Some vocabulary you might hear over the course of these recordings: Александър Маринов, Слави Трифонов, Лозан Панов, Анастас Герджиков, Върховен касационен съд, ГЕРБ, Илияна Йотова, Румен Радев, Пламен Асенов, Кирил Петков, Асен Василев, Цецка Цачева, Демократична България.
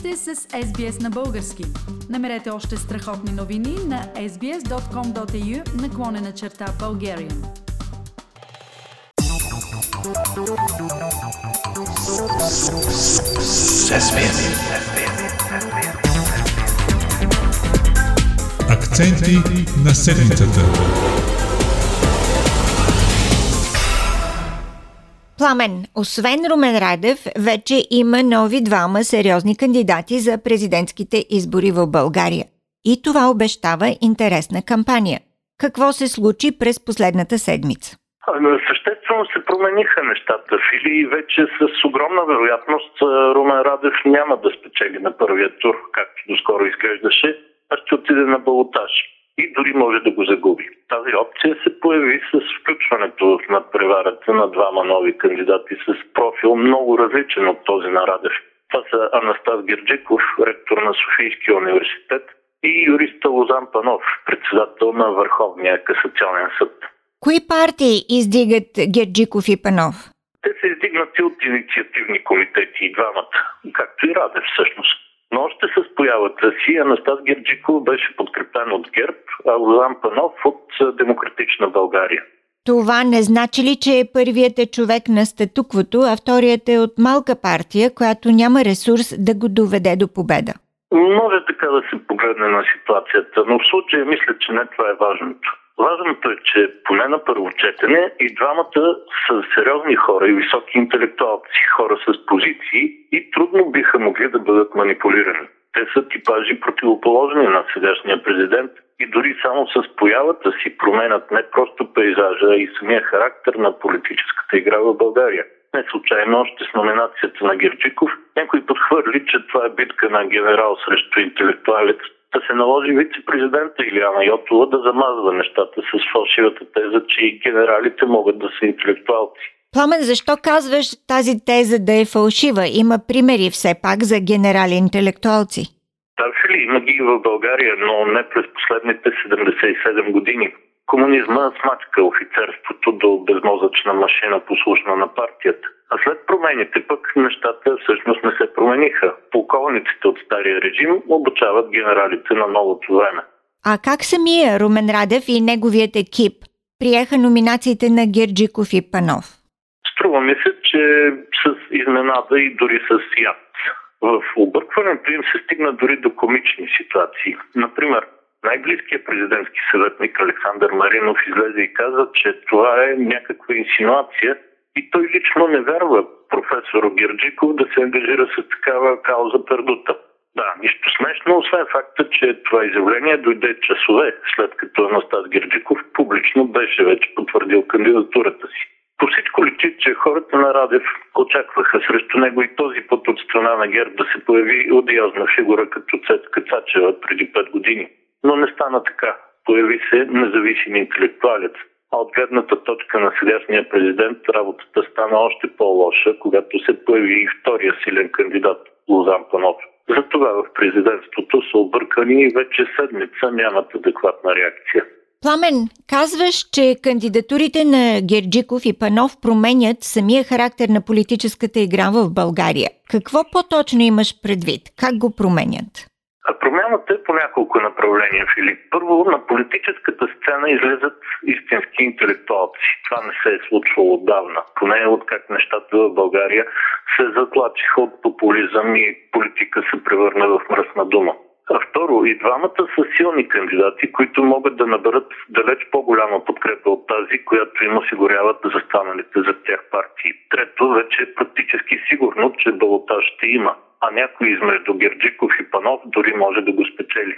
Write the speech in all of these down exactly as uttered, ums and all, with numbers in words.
сте с Ес Би Ес на български. Намерете още страхотни новини на ес би ес точка ком точка ей ю наклонена черта Bulgarian. Акценти на седмицата. Пламен, освен Румен Радев, вече има нови двама сериозни кандидати за президентските избори в България. И това обещава интересна кампания. Какво се случи през последната седмица? Съществено се промениха нещата, Фили, и вече с огромна вероятност Румен Радев няма да спечели на първия тур, както доскоро изглеждаше, а ще отиде на балотаж. И дори може да го загуби. Тази опция се появи с включването на преварата на двама нови кандидати с профил много различен от този на Радев. Това са Анастас Герджиков, ректор на Софийски университет, и юриста Лозан Панов, председател на Върховния касационен съд. Кои партии издигат Герджиков и Панов? Те са издигнати от инициативни комитети и двамата, както и Радев всъщност. Но още с появата си Анастас Герджиков беше подкрепен от ГЕРБ, а Лозан Панов от Демократична България. Това не значи ли, че първият е човек на статуквото, а вторият е от малка партия, която няма ресурс да го доведе до победа? Може така да се погледне на ситуацията, но в случая мисля, че не това е важното. Важното е, че поне на първо четене и двамата са сериозни хора и високи интелектуалци, хора с позиции и трудно биха могли да бъдат манипулирани. Те са типажи противоположни на сегашния президент и дори само с появата си променят не просто пейзажа, а и самия характер на политическата игра в България. Не случайно още с номинацията на Герджиков някой подхвърли, че това е битка на генерал срещу интелектуалец, да се наложи вице-президента Илияна Йотова да замазва нещата с фалшивата теза, че и генералите могат да са интелектуалци. Пламен, защо казваш тази теза да е фалшива? Има примери все пак за генерали-интелектуалци. Да, Фили, има ги в България, но не през последните седемдесет и седем години. Комунизма смачка офицерството до безмозъчна машина, послушна на партията. А след промените пък нещата всъщност не се промениха. Полковниците от стария режим обучават генералите на новото време. А как самия Румен Радев и неговият екип приеха номинациите на Герджиков и Панов? Струва ми се, че с изненада и дори с яд. В объркването им се стигна дори до комични ситуации. Например, най-близкият президентски съветник Александър Маринов излезе и каза, че това е някаква инсинуация и той лично не вярва професор Герджиков да се ангажира с такава кауза пердута. Да, нищо смешно, освен факта, че това изявление дойде часове след като Анастас Герджиков публично беше вече потвърдил кандидатурата си. По всичко личи, че хората на Радев очакваха срещу него и този път от страна на ГЕРБ да се появи одиозна фигура като Цецка Цачева преди пет години. Но не стана така. Появи се независим интелектуалец. А от гледната точка на сегашния президент работата стана още по-лоша, когато се появи и втория силен кандидат Лозан Панов. Затова в президентството са объркани и вече седмица нямат адекватна реакция. Пламен, казваш, че кандидатурите на Герджиков и Панов променят самия характер на политическата игра в България. Какво по-точно имаш предвид? Как го променят? А промяната е по няколко направления, Филип. Първо, на политическата сцена излезат истински интелектуалци. Това не се е случвало отдавна. Поне откак нещата в България се затлачиха от популизъм и политика се превърна в мръсна дума. А второ, и двамата са силни кандидати, които могат да наберат далеч по-голяма подкрепа от тази, която им осигуряват застаналите за тях партии. Трето, вече е практически сигурно, че балотаж ще има. А някой измежду Герджиков и Панов дори може да го спечели.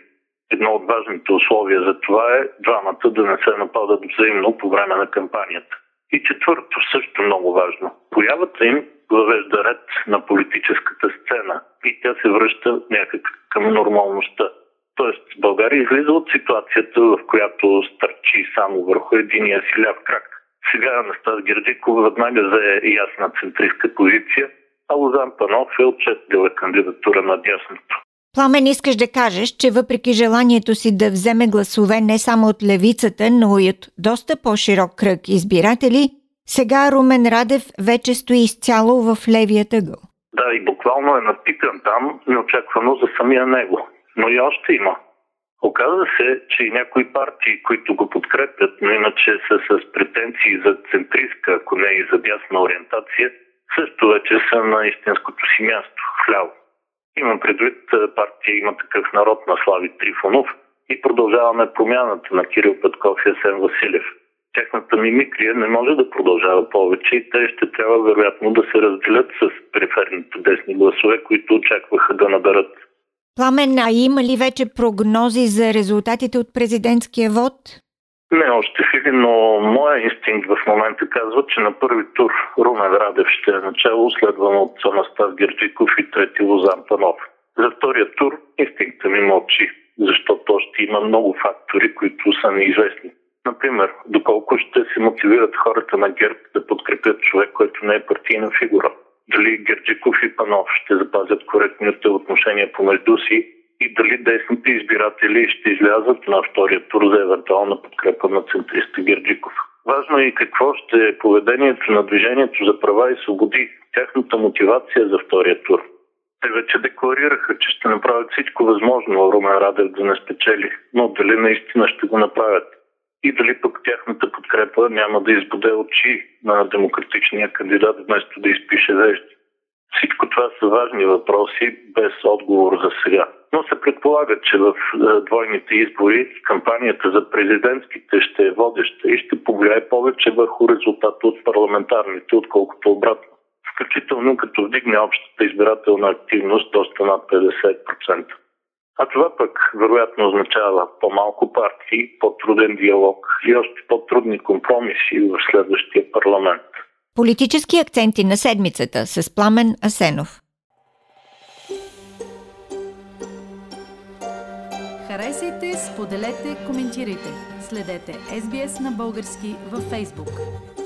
Едно от важните условия за това е двамата да не се нападат взаимно по време на кампанията. И четвърто, също много важно. Появата им въвежда ред на политическата сцена и тя се връща някак към нормалността. Тоест България излиза от ситуацията, в която стърчи само върху единия си ляв крак. Сега Анастас Герджиков веднага зае ясна центристка позиция, а Лозан Панов е отчетила кандидатура на дясното. Пламен, искаш да кажеш, че въпреки желанието си да вземе гласове не само от левицата, но и от доста по-широк кръг избиратели, сега Румен Радев вече стои изцяло в левия ъгъл. Да, и буквално буквално е натикан там неочаквано за самия него. Но и още има. Оказва се, че и някои партии, които го подкрепят, но иначе са с претенции за центристка, ако не и за дясна ориентация, също вече са на истинското си място, вляво. Имам предвид партия "Има такъв народ" на Слави Трифонов и "Продължаваме промяната" на Кирил Петков и Асен Василев. Тяхната мимикрия не може да продължава повече и те ще трябва вероятно да се разделят с периферните десни гласове, които очакваха да наберат. Пламен, а има ли вече прогнози за резултатите от президентския вод? Не още, Фили, но моя инстинкт в момента казва, че на първи тур Румен Радев ще е начало, следван от Анастас Герджиков и трети Лозан Панов. За втория тур инстинкта ми мълчи, защото още има много фактори, които са неизвестни. Например, доколко ще се мотивират хората на ГЕРБ да подкрепят човек, който не е партийна фигура. Дали Герджиков и Панов ще запазят коректните отношения помежду си и дали десните избиратели ще излязат на втория тур за евентуална подкрепа на центриста Герджиков. Важно е и какво ще е поведението на Движението за права и свободи, тяхната мотивация за втория тур. Те вече декларираха, че ще направят всичко възможно Румен Радев да не спечели, но дали наистина ще го направят? И дали пък тяхната подкрепа няма да избуде очи на демократичния кандидат, вместо да изпише вежди. Всичко това са важни въпроси без отговор за сега. Но се предполага, че в двойните избори кампанията за президентските ще е водеща и ще повлияе повече върху резултата от парламентарните, отколкото обратно. Включително като вдигне общата избирателна активност доста над петдесет процента. А това пък вероятно означава по-малко партии, по-труден диалог и още по-трудни компромиси в следващия парламент. Политически акценти на седмицата с Пламен Асенов. Харесайте, споделете, коментирайте. Следете Ес Би Ес на български във Фейсбук.